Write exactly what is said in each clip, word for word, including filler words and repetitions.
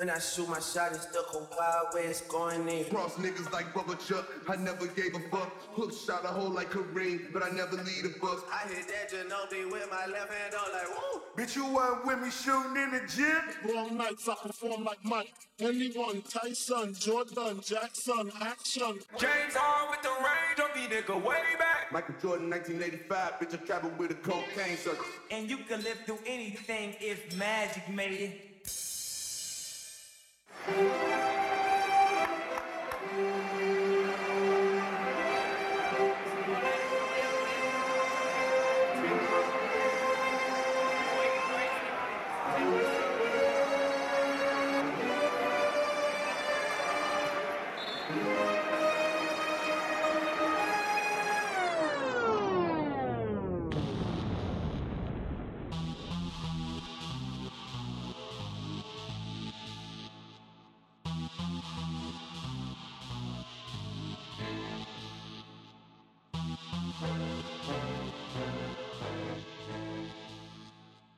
And I shoot my shot, it's the Kawhi way it's going in. Cross niggas like rubber chuck, I never gave a fuck. Hook shot a hole like Kareem, but I never lead a buck. I hit that Ginobili with my left hand, I'm like, woo! Bitch, you weren't with me shooting in the gym? Long nights, I perform like Mike. Anyone, Tyson, Jordan, Jackson, action. James Harden with the range, don't be nigga way back. Michael Jordan, nineteen eighty-five, bitch, I traveled with a cocaine circle. And you can live through anything if magic made it.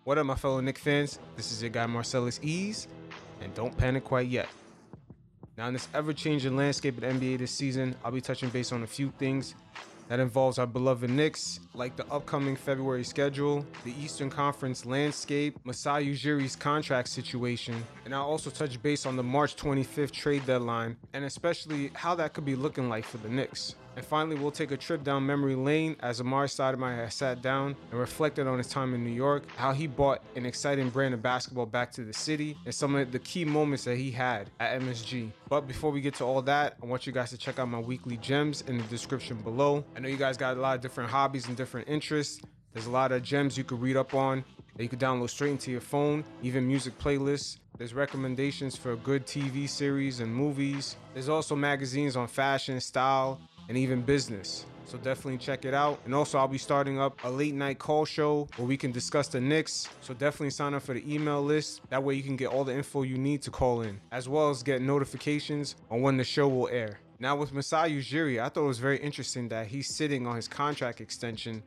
What up, my fellow Knicks fans? This is your guy, Marcellus Ease, and don't panic quite yet. Now, in this ever-changing landscape at N B A this season, I'll be touching base on a few things that involves our beloved Knicks, like the upcoming February schedule, the Eastern Conference landscape, Masai Ujiri's contract situation, and I'll also touch base on the March twenty-fifth trade deadline, and especially how that could be looking like for the Knicks. And finally, we'll take a trip down memory lane as Amar'e Stoudemire has sat down and reflected on his time in New York, how he brought an exciting brand of basketball back to the city, and some of the key moments that he had at M S G. But before we get to all that, I want you guys to check out my weekly gems in the description below. I know you guys got a lot of different hobbies and different interests. There's a lot of gems you could read up on that you could download straight into your phone, even music playlists. There's recommendations for good T V series and movies. There's also magazines on fashion, style, and even business. So definitely check it out. And also, I'll be starting up a late night call show where we can discuss the Knicks. So definitely sign up for the email list. That way you can get all the info you need to call in, as well as get notifications on when the show will air. Now, with Masai Ujiri, I thought it was very interesting that he's sitting on his contract extension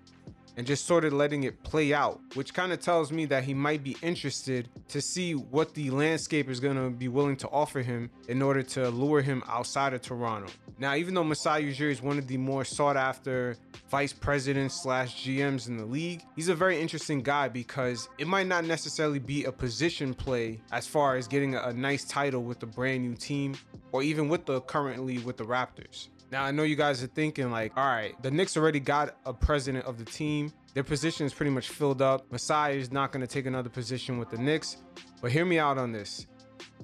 and just sort of letting it play out, which kind of tells me that he might be interested to see what the landscape is going to be willing to offer him in order to lure him outside of Toronto. Now, even though Masai Ujiri is one of the more sought after vice presidents slash G Ms in the league, he's a very interesting guy because it might not necessarily be a position play as far as getting a nice title with a brand new team or even with the currently with the Raptors. Now, I know you guys are thinking like, all right, the Knicks already got a president of the team. Their position is pretty much filled up. Masai is not going to take another position with the Knicks. But hear me out on this.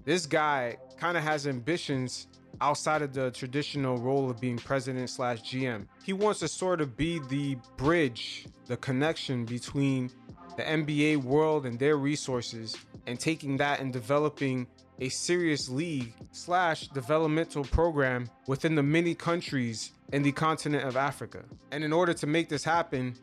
This guy kind of has ambitions outside of the traditional role of being president slash G M. He wants to sort of be the bridge, the connection between the N B A world and their resources, and taking that and developing a serious league slash developmental program within the many countries in the continent of Africa. And in order to make this happen,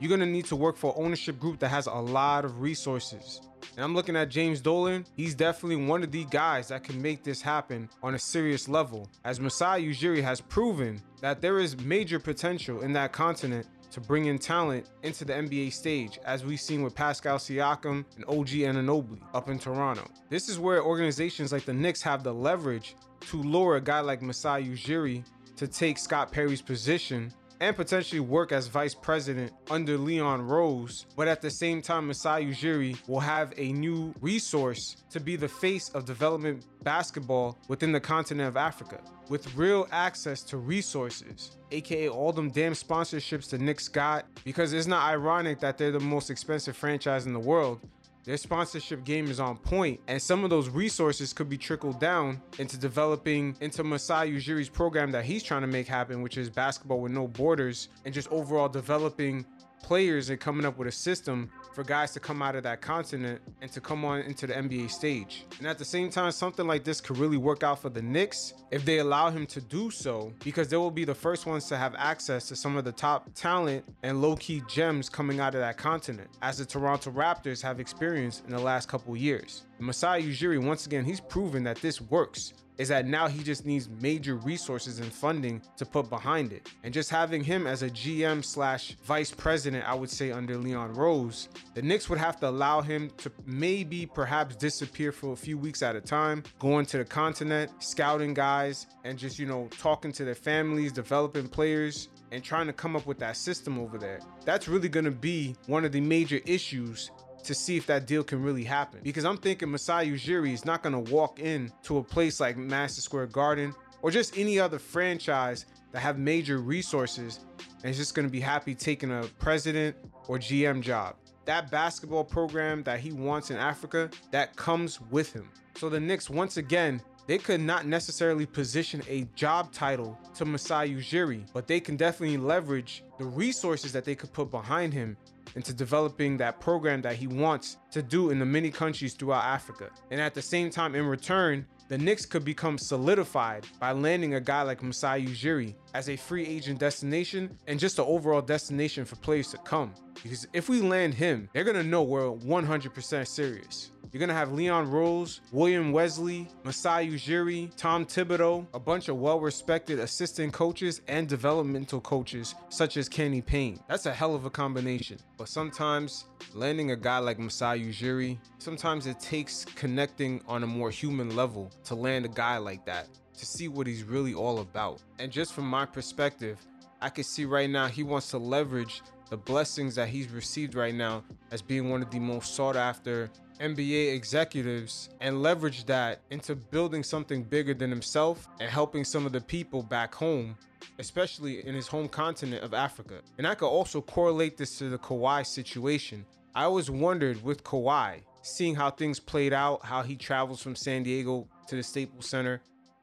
you're going to need to work for an ownership group that has a lot of resources. And I'm looking at James Dolan. He's definitely one of the guys that can make this happen on a serious level, as Masai Ujiri has proven that there is major potential in that continent to bring in talent into the N B A stage, as we've seen with Pascal Siakam and O G Anunoby up in Toronto. This is where organizations like the Knicks have the leverage to lure a guy like Masai Ujiri to take Scott Perry's position and potentially work as vice president under Leon Rose. But at the same time, Masai Ujiri will have a new resource to be the face of development basketball within the continent of Africa, with real access to resources, aka all them damn sponsorships the Knicks got, because it's not ironic that they're the most expensive franchise in the world. Their sponsorship game is on point, and some of those resources could be trickled down into developing into Masai Ujiri's program that he's trying to make happen, which is basketball with no borders, and just overall developing players and coming up with a system for guys to come out of that continent and to come on into the N B A stage. And at the same time, something like this could really work out for the Knicks if they allow him to do so, because they will be the first ones to have access to some of the top talent and low-key gems coming out of that continent, as the Toronto Raptors have experienced in the last couple years. Masai Ujiri, once again, he's proven that this works, is that now he just needs major resources and funding to put behind it. And just having him as a G M slash vice president, I would say under Leon Rose, the Knicks would have to allow him to maybe perhaps disappear for a few weeks at a time, going to the continent, scouting guys, and just, you know, talking to their families, developing players, and trying to come up with that system over there. That's really going to be one of the major issues to see if that deal can really happen. Because I'm thinking Masai Ujiri is not going to walk in to a place like Madison Square Garden or just any other franchise that have major resources and is just going to be happy taking a president or G M job. That basketball program that he wants in Africa, that comes with him. So the Knicks, once again, they could not necessarily position a job title to Masai Ujiri, but they can definitely leverage the resources that they could put behind him into developing that program that he wants to do in the many countries throughout Africa. And at the same time, in return, the Knicks could become solidified by landing a guy like Masai Ujiri as a free agent destination and just an overall destination for players to come. Because if we land him, they're gonna know we're one hundred percent serious. You're gonna have Leon Rose, William Wesley, Masai Ujiri, Tom Thibodeau, a bunch of well-respected assistant coaches and developmental coaches such as Kenny Payne. That's a hell of a combination. But sometimes landing a guy like Masai Ujiri, sometimes it takes connecting on a more human level to land a guy like that, to see what he's really all about. And just from my perspective, I can see right now he wants to leverage the blessings that he's received right now as being one of the most sought after N B A executives and leverage that into building something bigger than himself and helping some of the people back home, especially in his home continent of Africa. And I could also correlate this to the Kawhi situation. I always wondered with Kawhi, seeing how things played out, how he travels from San Diego to the Staples Center,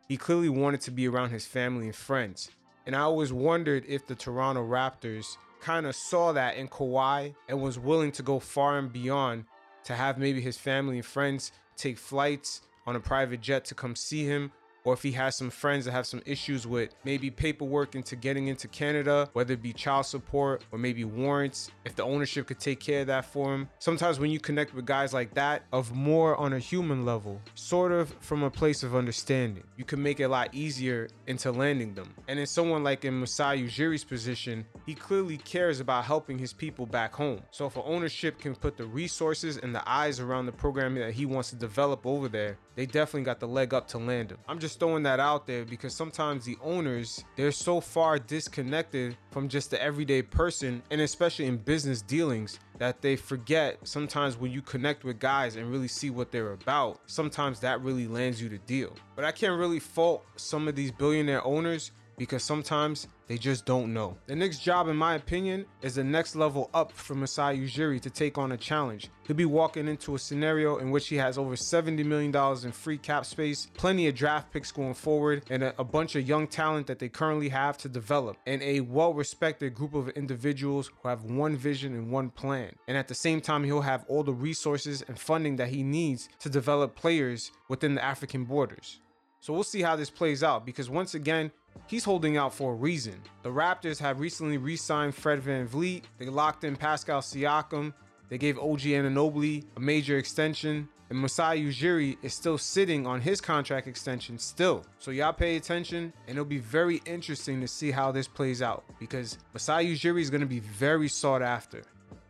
he clearly wanted to be around his family and friends. And I always wondered if the Toronto Raptors kind of saw that in Kawhi and was willing to go far and beyond to have maybe his family and friends take flights on a private jet to come see him, or if he has some friends that have some issues with maybe paperwork into getting into Canada, whether it be child support or maybe warrants, if the ownership could take care of that for him. Sometimes when you connect with guys like that, of more on a human level, sort of from a place of understanding, you can make it a lot easier into landing them. And in someone like in Masai Ujiri's position, he clearly cares about helping his people back home. So if an ownership can put the resources and the eyes around the program that he wants to develop over there, they definitely got the leg up to land him. I'm just throwing that out there because sometimes the owners, they're so far disconnected from just the everyday person, and especially in business dealings, that they forget sometimes when you connect with guys and really see what they're about, sometimes that really lands you the deal. But I can't really fault some of these billionaire owners because sometimes they just don't know. The Knicks' job, in my opinion, is the next level up for Masai Ujiri to take on a challenge. He'll be walking into a scenario in which he has over seventy million dollars in free cap space, plenty of draft picks going forward, and a, a bunch of young talent that they currently have to develop, and a well-respected group of individuals who have one vision and one plan. And at the same time, he'll have all the resources and funding that he needs to develop players within the African borders. So we'll see how this plays out because once again, he's holding out for a reason. The Raptors have recently re-signed Fred Van Vliet. They locked in Pascal Siakam. They gave O G Anunoby a major extension. And Masai Ujiri is still sitting on his contract extension still. So y'all pay attention and it'll be very interesting to see how this plays out because Masai Ujiri is going to be very sought after.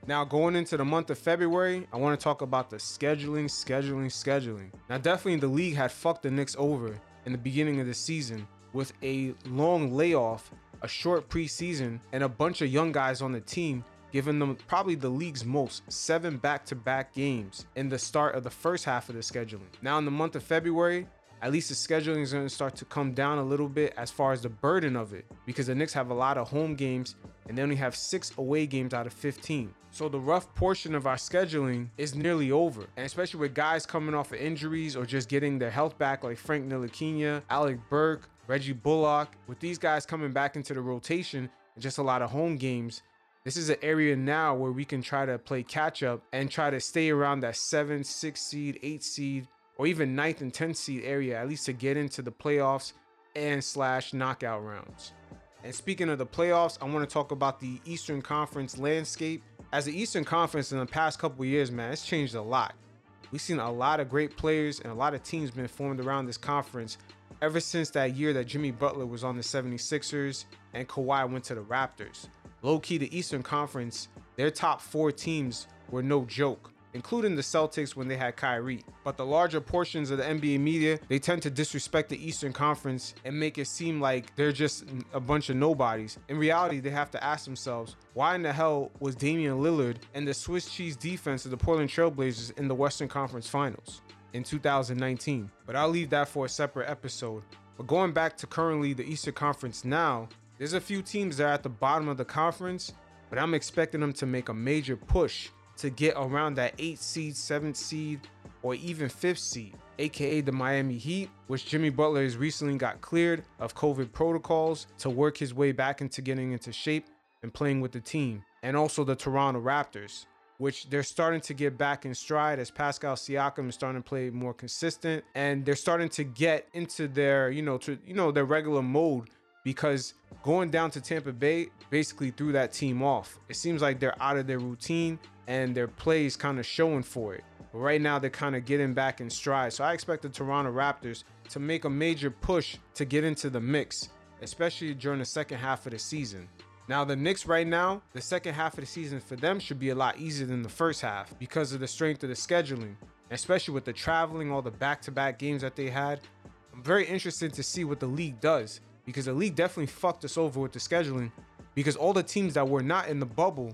Now, going into the month of February, I want to talk about the scheduling, scheduling, scheduling. Now, definitely the league had fucked the Knicks over in the beginning of the season with a long layoff, a short preseason, and a bunch of young guys on the team, giving them probably the league's most seven back-to-back games in the start of the first half of the scheduling. Now, in the month of February, at least the scheduling is going to start to come down a little bit as far as the burden of it, because the Knicks have a lot of home games and they only have six away games out of fifteen. So the rough portion of our scheduling is nearly over, and especially with guys coming off of injuries or just getting their health back, like Frank Ntilikina, Alec Burks, Reggie Bullock. With these guys coming back into the rotation and just a lot of home games, this is an area now where we can try to play catch up and try to stay around that seven, six seed, eight seed, or even ninth and tenth seed area, at least to get into the playoffs and slash knockout rounds. And speaking of the playoffs, I want to talk about the Eastern Conference landscape. As the Eastern Conference in the past couple of years, man, it's changed a lot. We've seen a lot of great players and a lot of teams been formed around this conference ever since that year that Jimmy Butler was on the seventy-sixers and Kawhi went to the Raptors. Low-key, the Eastern Conference, their top four teams were no joke, including the Celtics when they had Kyrie. But the larger portions of the N B A media, they tend to disrespect the Eastern Conference and make it seem like they're just a bunch of nobodies. In reality, they have to ask themselves, why in the hell was Damian Lillard and the Swiss cheese defense of the Portland Trailblazers in the Western Conference Finals in two thousand nineteen? But I'll leave that for a separate episode. But going back to currently the Eastern Conference now, there's a few teams that are at the bottom of the conference, but I'm expecting them to make a major push to get around that eighth seed, seventh seed, or even fifth seed, aka the Miami Heat, which Jimmy Butler has recently got cleared of COVID protocols to work his way back into getting into shape and playing with the team. And also the Toronto Raptors, which they're starting to get back in stride as Pascal Siakam is starting to play more consistent, and they're starting to get into their, you know, to, you know, their regular mode, because going down to Tampa Bay basically threw that team off. It seems like they're out of their routine and their play is kind of showing for it. But right now, they're kind of getting back in stride. So I expect the Toronto Raptors to make a major push to get into the mix, especially during the second half of the season. Now, the Knicks right now, the second half of the season for them should be a lot easier than the first half because of the strength of the scheduling, especially with the traveling, all the back-to-back games that they had. I'm very interested to see what the league does, because the league definitely fucked us over with the scheduling, because all the teams that were not in the bubble,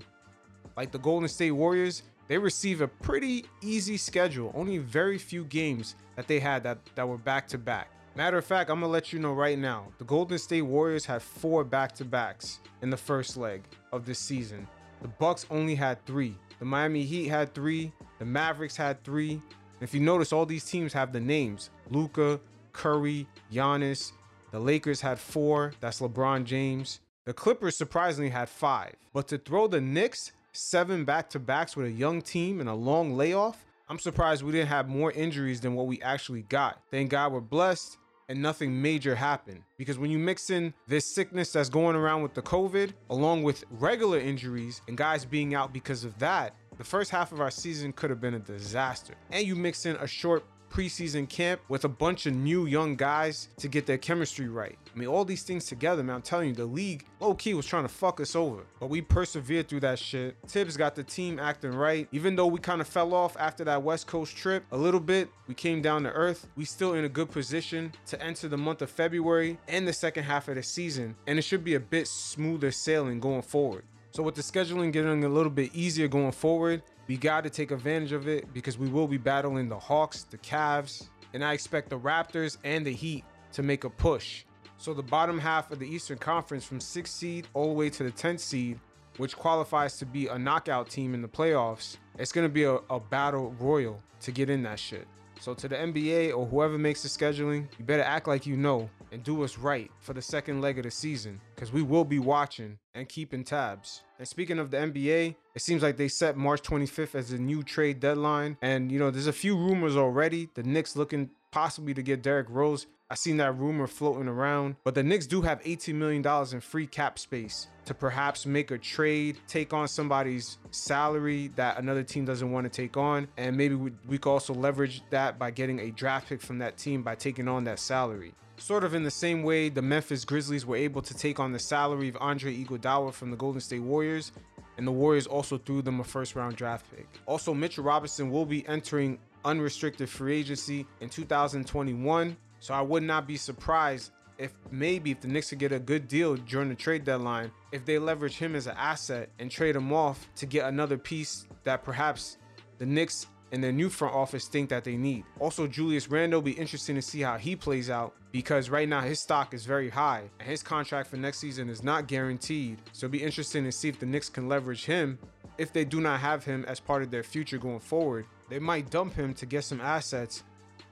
like the Golden State Warriors, they receive a pretty easy schedule. Only very few games that they had that, that were back-to-back. Matter of fact, I'm going to let you know right now, the Golden State Warriors had four back-to-backs in the first leg of this season. The Bucks only had three. The Miami Heat had three. The Mavericks had three. And if you notice, all these teams have the names. Luka, Curry, Giannis. The Lakers had four, that's LeBron James. The Clippers surprisingly had five. But to throw the Knicks seven back-to-backs with a young team and a long layoff, I'm surprised we didn't have more injuries than what we actually got. Thank God we're blessed and nothing major happened. Because when you mix in this sickness that's going around with the COVID, along with regular injuries and guys being out because of that, the first half of our season could have been a disaster. And you mix in a short preseason camp with a bunch of new young guys to get their chemistry right. I mean, all these things together, man, I'm telling you, the league low-key was trying to fuck us over, but we persevered through that shit. Tibbs got the team acting right. Even though we kind of fell off after that West Coast trip a little bit, we came down to earth. We still in a good position to enter the month of February and the second half of the season, and it should be a bit smoother sailing going forward. So with the scheduling getting a little bit easier going forward, we got to take advantage of it, because we will be battling the Hawks, the Cavs, and I expect the Raptors and the Heat to make a push. So the bottom half of the Eastern Conference, from sixth seed all the way to the tenth seed, which qualifies to be a knockout team in the playoffs, it's going to be a, a battle royal to get in that shit. So to the N B A or whoever makes the scheduling, you better act like you know and do us right for the second leg of the season, because we will be watching and keeping tabs. And speaking of the N B A, it seems like they set March twenty-fifth as the new trade deadline. And, you know, there's a few rumors already. The Knicks looking possibly to get Derrick Rose. I seen that rumor floating around. But the Knicks do have eighteen million dollars in free cap space to perhaps make a trade, take on somebody's salary that another team doesn't want to take on. And maybe we, we could also leverage that by getting a draft pick from that team by taking on that salary. Sort of in the same way the Memphis Grizzlies were able to take on the salary of Andre Iguodala from the Golden State Warriors, and the Warriors also threw them a first-round draft pick. Also, Mitchell Robinson will be entering unrestricted free agency in two thousand twenty-one, so I would not be surprised if maybe if the Knicks could get a good deal during the trade deadline, if they leverage him as an asset and trade him off to get another piece that perhaps the Knicks and their new front office think that they need. Also, Julius Randle, be interesting to see how he plays out, because right now his stock is very high and his contract for next season is not guaranteed. So it'll be interesting to see if the Knicks can leverage him. If they do not have him as part of their future going forward, they might dump him to get some assets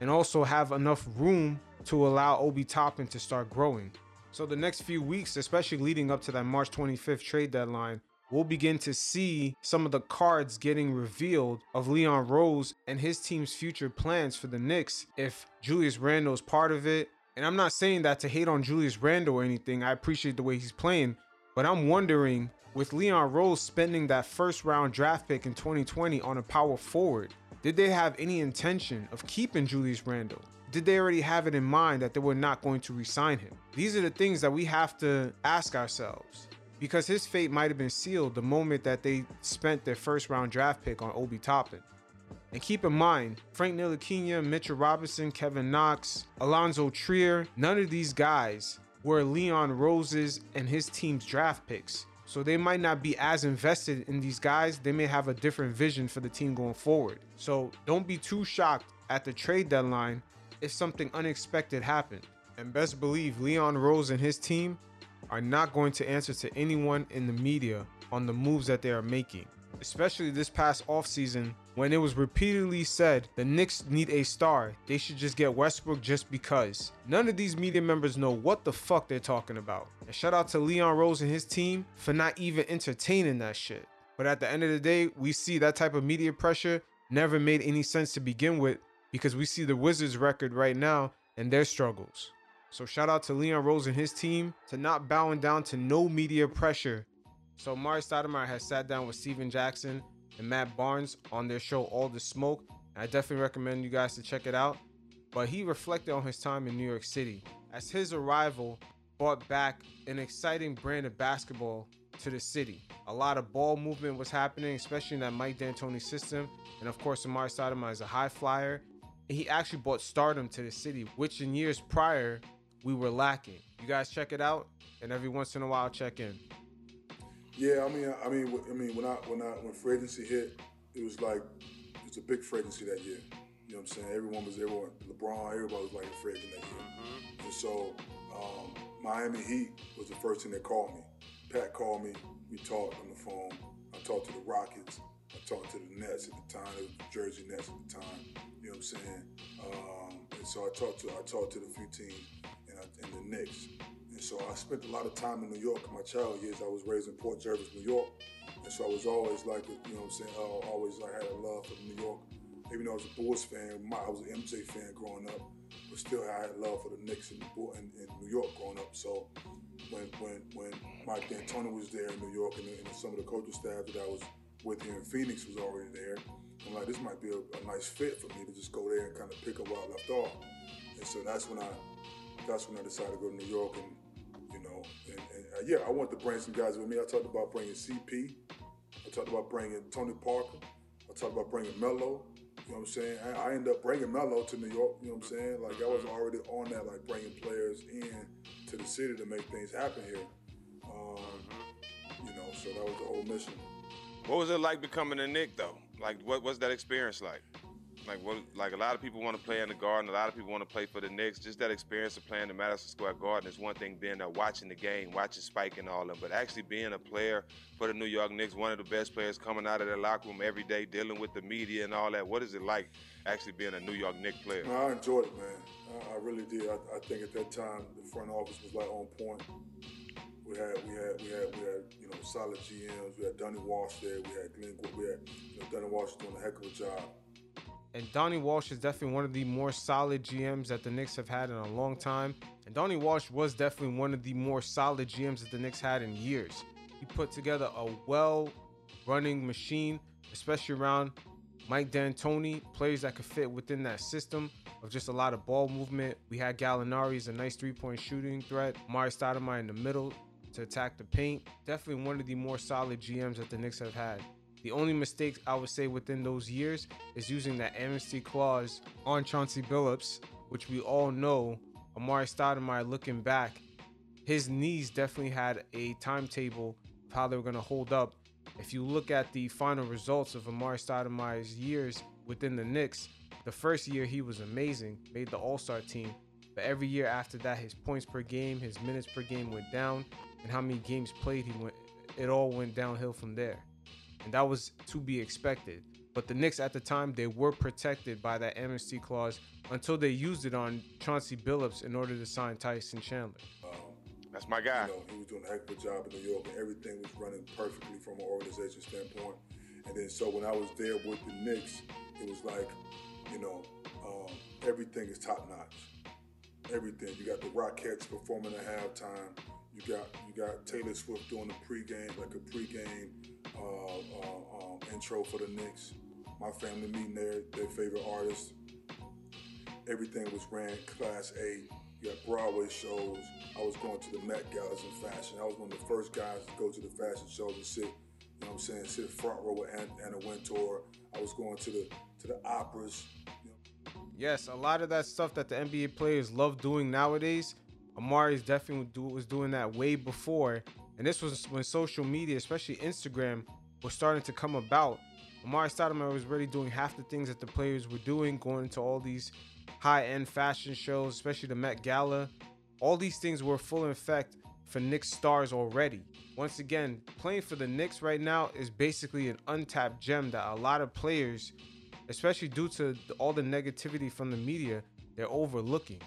and also have enough room to allow Obi Toppin to start growing. So the next few weeks, especially leading up to that March twenty-fifth trade deadline, we'll begin to see some of the cards getting revealed of Leon Rose and his team's future plans for the Knicks if Julius Randle is part of it. And I'm not saying that to hate on Julius Randle or anything. I appreciate the way he's playing. But I'm wondering, with Leon Rose spending that first round draft pick in twenty twenty on a power forward, Did they have any intention of keeping Julius Randle? Did they already have it in mind that they were not going to re-sign him? These are the things that we have to ask ourselves, because his fate might have been sealed the moment that they spent their first round draft pick on Obi Toppin. And keep in mind, Frank Ntilikina, Mitchell Robinson, Kevin Knox, Alonzo Trier, none of these guys were Leon Rose's and his team's draft picks. So they might not be as invested in these guys. They may have a different vision for the team going forward. So don't be too shocked at the trade deadline if something unexpected happened. And best believe Leon Rose and his team are not going to answer to anyone in the media on the moves that they are making, especially this past offseason when it was repeatedly said the Knicks need a star. They should just get Westbrook just because. None of these media members know what the fuck they're talking about. And shout out to Leon Rose and his team for not even entertaining that shit. But at the end of the day, we see that type of media pressure never made any sense to begin with, because we see the Wizards record right now and their struggles. So shout out to Leon Rose and his team to not bowing down to no media pressure. So Amar'e Stoudemire has sat down with Stephen Jackson and Matt Barnes on their show All the Smoke. I definitely recommend you guys to check it out. But he reflected on his time in New York City, as his arrival brought back an exciting brand of basketball to the city. A lot of ball movement was happening, especially in that Mike D'Antoni system. And of course, Amar'e Stoudemire is a high flyer. And he actually brought stardom to the city, which in years prior, we were lacking. You guys check it out, and every once in a while, check in. Yeah, I mean, I mean, I mean, when I when I when free agency hit, it was like it was a big free agency that year. You know what I'm saying? Everyone was everyone. LeBron, everybody was like a free agent that year. Mm-hmm. And so um, Miami Heat was the first thing that called me. Pat called me. We talked on the phone. I talked to the Rockets. I talked to the Nets at the time. It was the Jersey Nets at the time. You know what I'm saying? Um, and so I talked to I talked to the few teams and, I, and the Knicks. And so I spent a lot of time in New York. In my child years, I was raised in Port Jervis, New York. And so I was always like, you know what I'm saying, I always I had a love for New York. Even though I was a Bulls fan, I was an M J fan growing up, but still I had love for the Knicks in, the, in, in New York growing up. So when when when Mike D'Antoni was there in New York, and, and some of the coaching staff that I was with here in Phoenix was already there, I'm like, this might be a, a nice fit for me to just go there and kind of pick up where I left off. And so that's when I, that's when I decided to go to New York. And You know, and, and uh, yeah, I want to bring some guys with me. I talked about bringing C P. I talked about bringing Tony Parker. I talked about bringing Melo. You know what I'm saying? I, I ended up bringing Melo to New York. You know what I'm saying? Like, I was already on that, like, bringing players in to the city to make things happen here. Um, you know, so that was the whole mission. What was it like becoming a Knick, though? Like, what was that experience like? Like, what, like a lot of people want to play in the Garden. A lot of people want to play for the Knicks. Just that experience of playing the Madison Square Garden is one thing, being there, watching the game, watching Spike and all of them. But actually being a player for the New York Knicks, one of the best players coming out of their locker room every day, dealing with the media and all that. What is it like actually being a New York Knicks player? Man, I enjoyed it, man. I, I really did. I, I think at that time the front office was like on point. We had, we had, we had, we had, you know, solid G Ms. We had Donnie Walsh there. We had Glenn Gould. We had, you know, Donnie Walsh doing a heck of a job. And Donnie Walsh is definitely one of the more solid G Ms that the Knicks have had in a long time. And Donnie Walsh was definitely one of the more solid G Ms that the Knicks had in years. He put together a well-running machine, especially around Mike D'Antoni, players that could fit within that system of just a lot of ball movement. We had Gallinari as a nice three-point shooting threat. Amar'e Stoudemire in the middle to attack the paint. Definitely one of the more solid G Ms that the Knicks have had. The only mistake I would say within those years is using that amnesty clause on Chauncey Billups, which we all know, Amar'e Stoudemire looking back, his knees definitely had a timetable of how they were going to hold up. If you look at the final results of Amar'e Stoudemire's years within the Knicks, the first year he was amazing, made the All-Star team. But every year after that, his points per game, his minutes per game went down, and how many games played, he went, it all went downhill from there. And that was to be expected. But the Knicks at the time, they were protected by that amnesty clause until they used it on Chauncey Billups in order to sign Tyson Chandler. Um, That's my guy. You know, he was doing a heck of a job in New York, and everything was running perfectly from an organization standpoint. And then so when I was there with the Knicks, it was like, you know, um, everything is top notch. Everything. You got the Rockettes performing at halftime. You got you got Taylor Swift doing a pregame, like a pregame. Uh, uh, um, intro for the Knicks. my family meeting their, their favorite artists. Everything was ran class A. You got Broadway shows. I was going to the Met Galas in fashion. I was one of the first guys to go to the fashion shows and sit, you know what I'm saying, sit front row with Anna Wintour. I was going to the to the operas. You know. Yes, a lot of that stuff that the N B A players love doing nowadays, Amar'e's definitely was doing that way before. And this was when social media, especially Instagram, was starting to come about. Amar'e Stoudemire was really doing half the things that the players were doing, going to all these high-end fashion shows, especially the Met Gala. All these things were full in effect for Knicks stars already. Once again, playing for the Knicks right now is basically an untapped gem that a lot of players, especially due to all the negativity from the media, they're overlooking.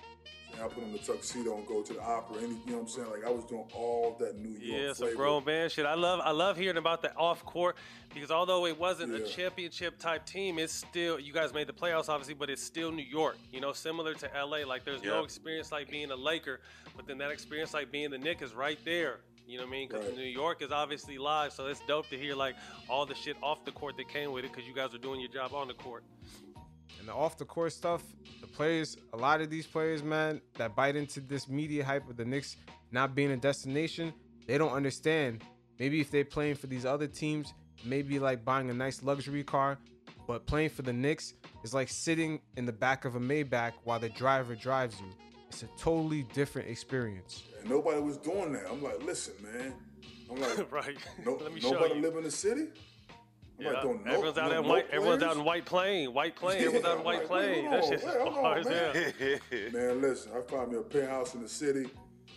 I put on the tuxedo and go to the opera. And, you know what I'm saying? Like, I was doing all that New York yeah, some flavor. Grown man shit. I love I love hearing about the off court, because although it wasn't yeah. a championship type team, it's still, you guys made the playoffs obviously, but it's still New York. You know, similar to L A. Like, there's yeah. no experience like being a Laker, but then that experience like being the Knick is right there. You know what I mean? Because right. New York is obviously live, so it's dope to hear like all the shit off the court that came with it, because you guys are doing your job on the court. And the off-the-court stuff, the players, a lot of these players, man, that bite into this media hype of the Knicks not being a destination, they don't understand. Maybe if they're playing for these other teams, maybe like buying a nice luxury car, but playing for the Knicks is like sitting in the back of a Maybach while the driver drives you. It's a totally different experience. And nobody was doing that. I'm like, listen, man. I'm like, right. No, Let me nobody live in the city? Yeah. Like, don't everyone's, know, out, no, in white, everyone's out in White Plain, White Plain, yeah, everyone's out in White like, Plain. That shit's hard as hell. Man, listen, I find me a penthouse in the city,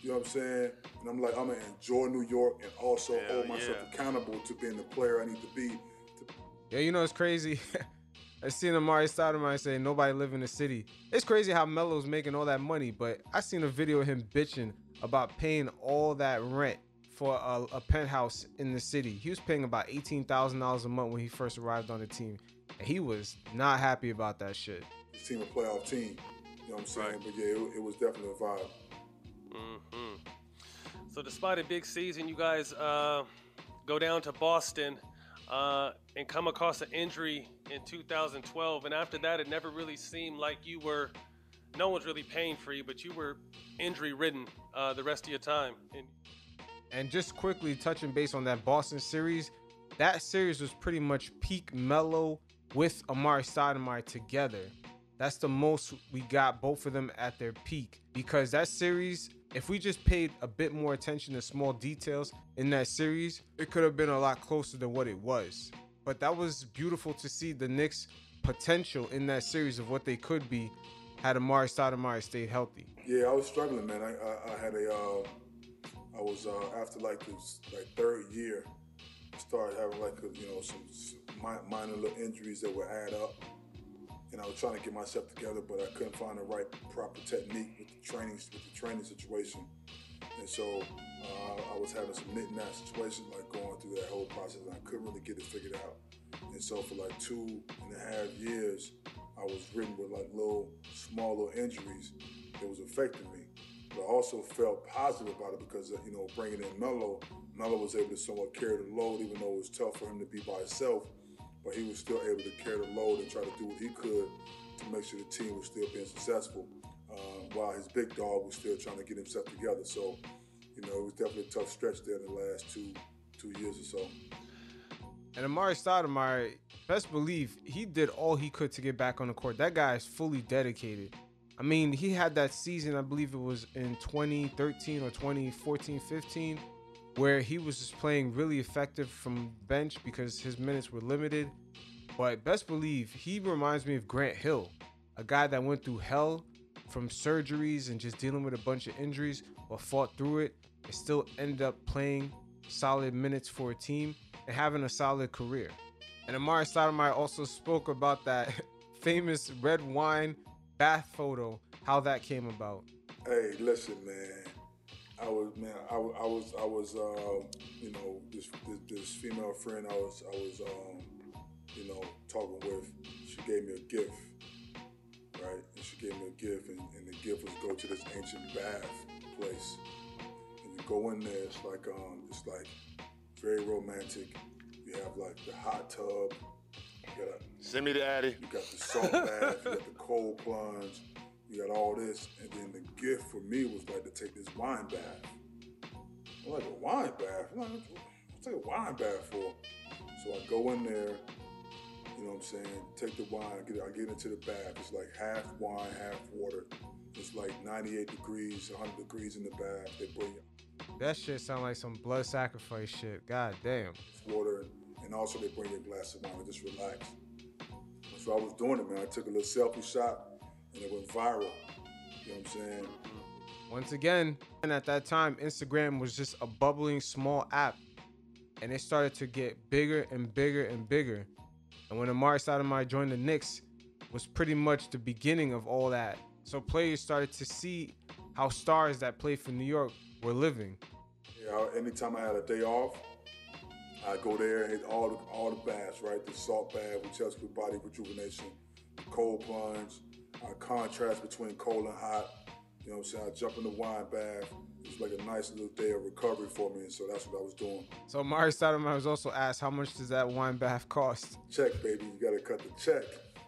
you know what I'm saying? And I'm like, I'm going to enjoy New York and also hell, hold myself yeah. accountable to being the player I need to be. To yeah, you know, it's crazy. I seen Amar'e Stoudemire say, nobody live in the city. It's crazy how Melo's making all that money, but I seen a video of him bitching about paying all that rent for a, a penthouse in the city. He was paying about eighteen thousand dollars a month when he first arrived on the team. And he was not happy about that shit. This team, a playoff team. You know what I'm saying? Right. But yeah, it, it was definitely a vibe. Mm-hmm. So despite a big season, you guys uh, go down to Boston uh, and come across an injury in two thousand twelve. And after that, it never really seemed like you were, no one's really pain free, but you were injury ridden uh, the rest of your time. And And just quickly touching base on that Boston series, that series was pretty much peak Melo with Amar'e Stoudemire together. That's the most we got both of them at their peak, because that series, if we just paid a bit more attention to small details in that series, it could have been a lot closer than what it was. But that was beautiful to see the Knicks' potential in that series of what they could be had Amar'e Stoudemire stayed healthy. Yeah, I was struggling, man. I, I, I had a... Uh... I was uh, after like this like third year, I started having like a, you know some, some minor little injuries that would add up, and I was trying to get myself together, but I couldn't find the right proper technique with the training with the training situation, and so uh, I was having some knick-knack situations like going through that whole process, and I couldn't really get it figured out, and so for like two and a half years, I was ridden with like little small little injuries that was affecting me. But I also felt positive about it because, you know, bringing in Melo, Melo was able to somewhat carry the load, even though it was tough for him to be by himself, but he was still able to carry the load and try to do what he could to make sure the team was still being successful, uh, while his big dog was still trying to get himself together. So, you know, it was definitely a tough stretch there in the last two two years or so. And Amar'e Stoudemire, best believe, he did all he could to get back on the court. That guy is fully dedicated. I mean, he had that season, I believe it was in twenty thirteen or twenty fourteen fifteen, where he was just playing really effective from bench because his minutes were limited. But best believe, he reminds me of Grant Hill, a guy that went through hell from surgeries and just dealing with a bunch of injuries, but fought through it and still ended up playing solid minutes for a team and having a solid career. And Amar'e Stoudemire also spoke about that famous red wine bath photo, how that came about. Hey, listen, man. I was, man, I, I was, I was, uh, you know, this, this this female friend I was, I was, um, you know, talking with. She gave me a gift, right? And she gave me a gift, and, and the gift was go to this ancient bath place, and you go in there. It's like, um, it's like very romantic. You have like the hot tub. got, send me the Addy. You got the salt bath, you got the cold plunge, you got all this. And then the gift for me was like to take this wine bath. I'm like, a wine bath? I'm like, I'll take a wine bath for. So I go in there, you know what I'm saying, take the wine, get, I get into the bath. It's like half wine, half water. It's like ninety-eight degrees, one hundred degrees in the bath. They bring you. That shit sound like some blood sacrifice shit. God damn. It's water, and also they bring you a glass of wine. Just relax. So I was doing it, man. I took a little selfie shot, and it went viral. You know what I'm saying? Once again, and at that time, Instagram was just a bubbling small app, and it started to get bigger and bigger and bigger. And when Amar'e Stoudemire joined the Knicks, was pretty much the beginning of all that. So players started to see how stars that played for New York were living. Yeah, anytime I had a day off, I'd go there and hit all the, all the baths, right? The salt bath, which helps with body rejuvenation, the cold plunge, our contrast between cold and hot. You know what I'm saying? I jump in the wine bath. It was like a nice little day of recovery for me, and so that's what I was doing. So Amar'e Stoudemire was also asked, how much does that wine bath cost? Check, baby. You got to cut the check.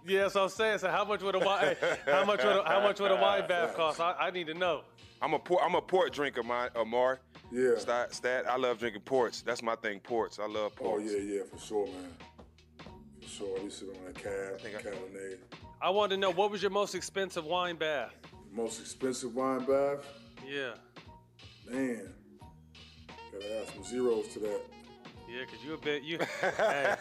Yeah, so I'm saying, so how much would a wine, how much would a, how much would a wine bath cost? I, I need to know. I'm a port, I'm a port drinker, my Amar'e. Yeah. Stat, stat, I love drinking ports. That's my thing, ports. I love ports. Oh yeah, yeah, for sure, man. For sure, we sit on that cab, Cabernet. I, I wanted to know, what was your most expensive wine bath? Most expensive wine bath? Yeah. Man, gotta add some zeros to that. Yeah, cause you a big you, hey,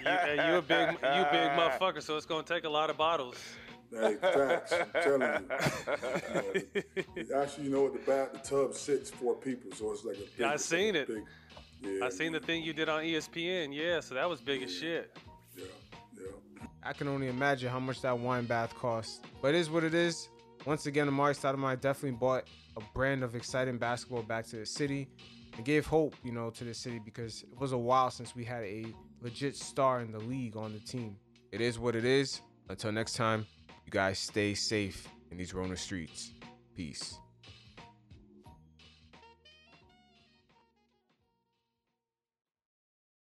you, hey, you a big you big motherfucker, so it's gonna take a lot of bottles. Hey, facts, I'm telling you. Uh, actually, you know what? The bath, the tub sits for people, so it's like a. Big, I seen it. Big, yeah, I seen man. The thing you did on E S P N. Yeah, so that was big yeah. as shit. Yeah, yeah. I can only imagine how much that wine bath costs, but it is what it is. Once again, Amar'e Stoudemire definitely brought a brand of exciting basketball back to the city and gave hope, you know, to the city, because it was a while since we had a legit star in the league on the team. It is what it is. Until next time, you guys stay safe in these Rona streets. Peace.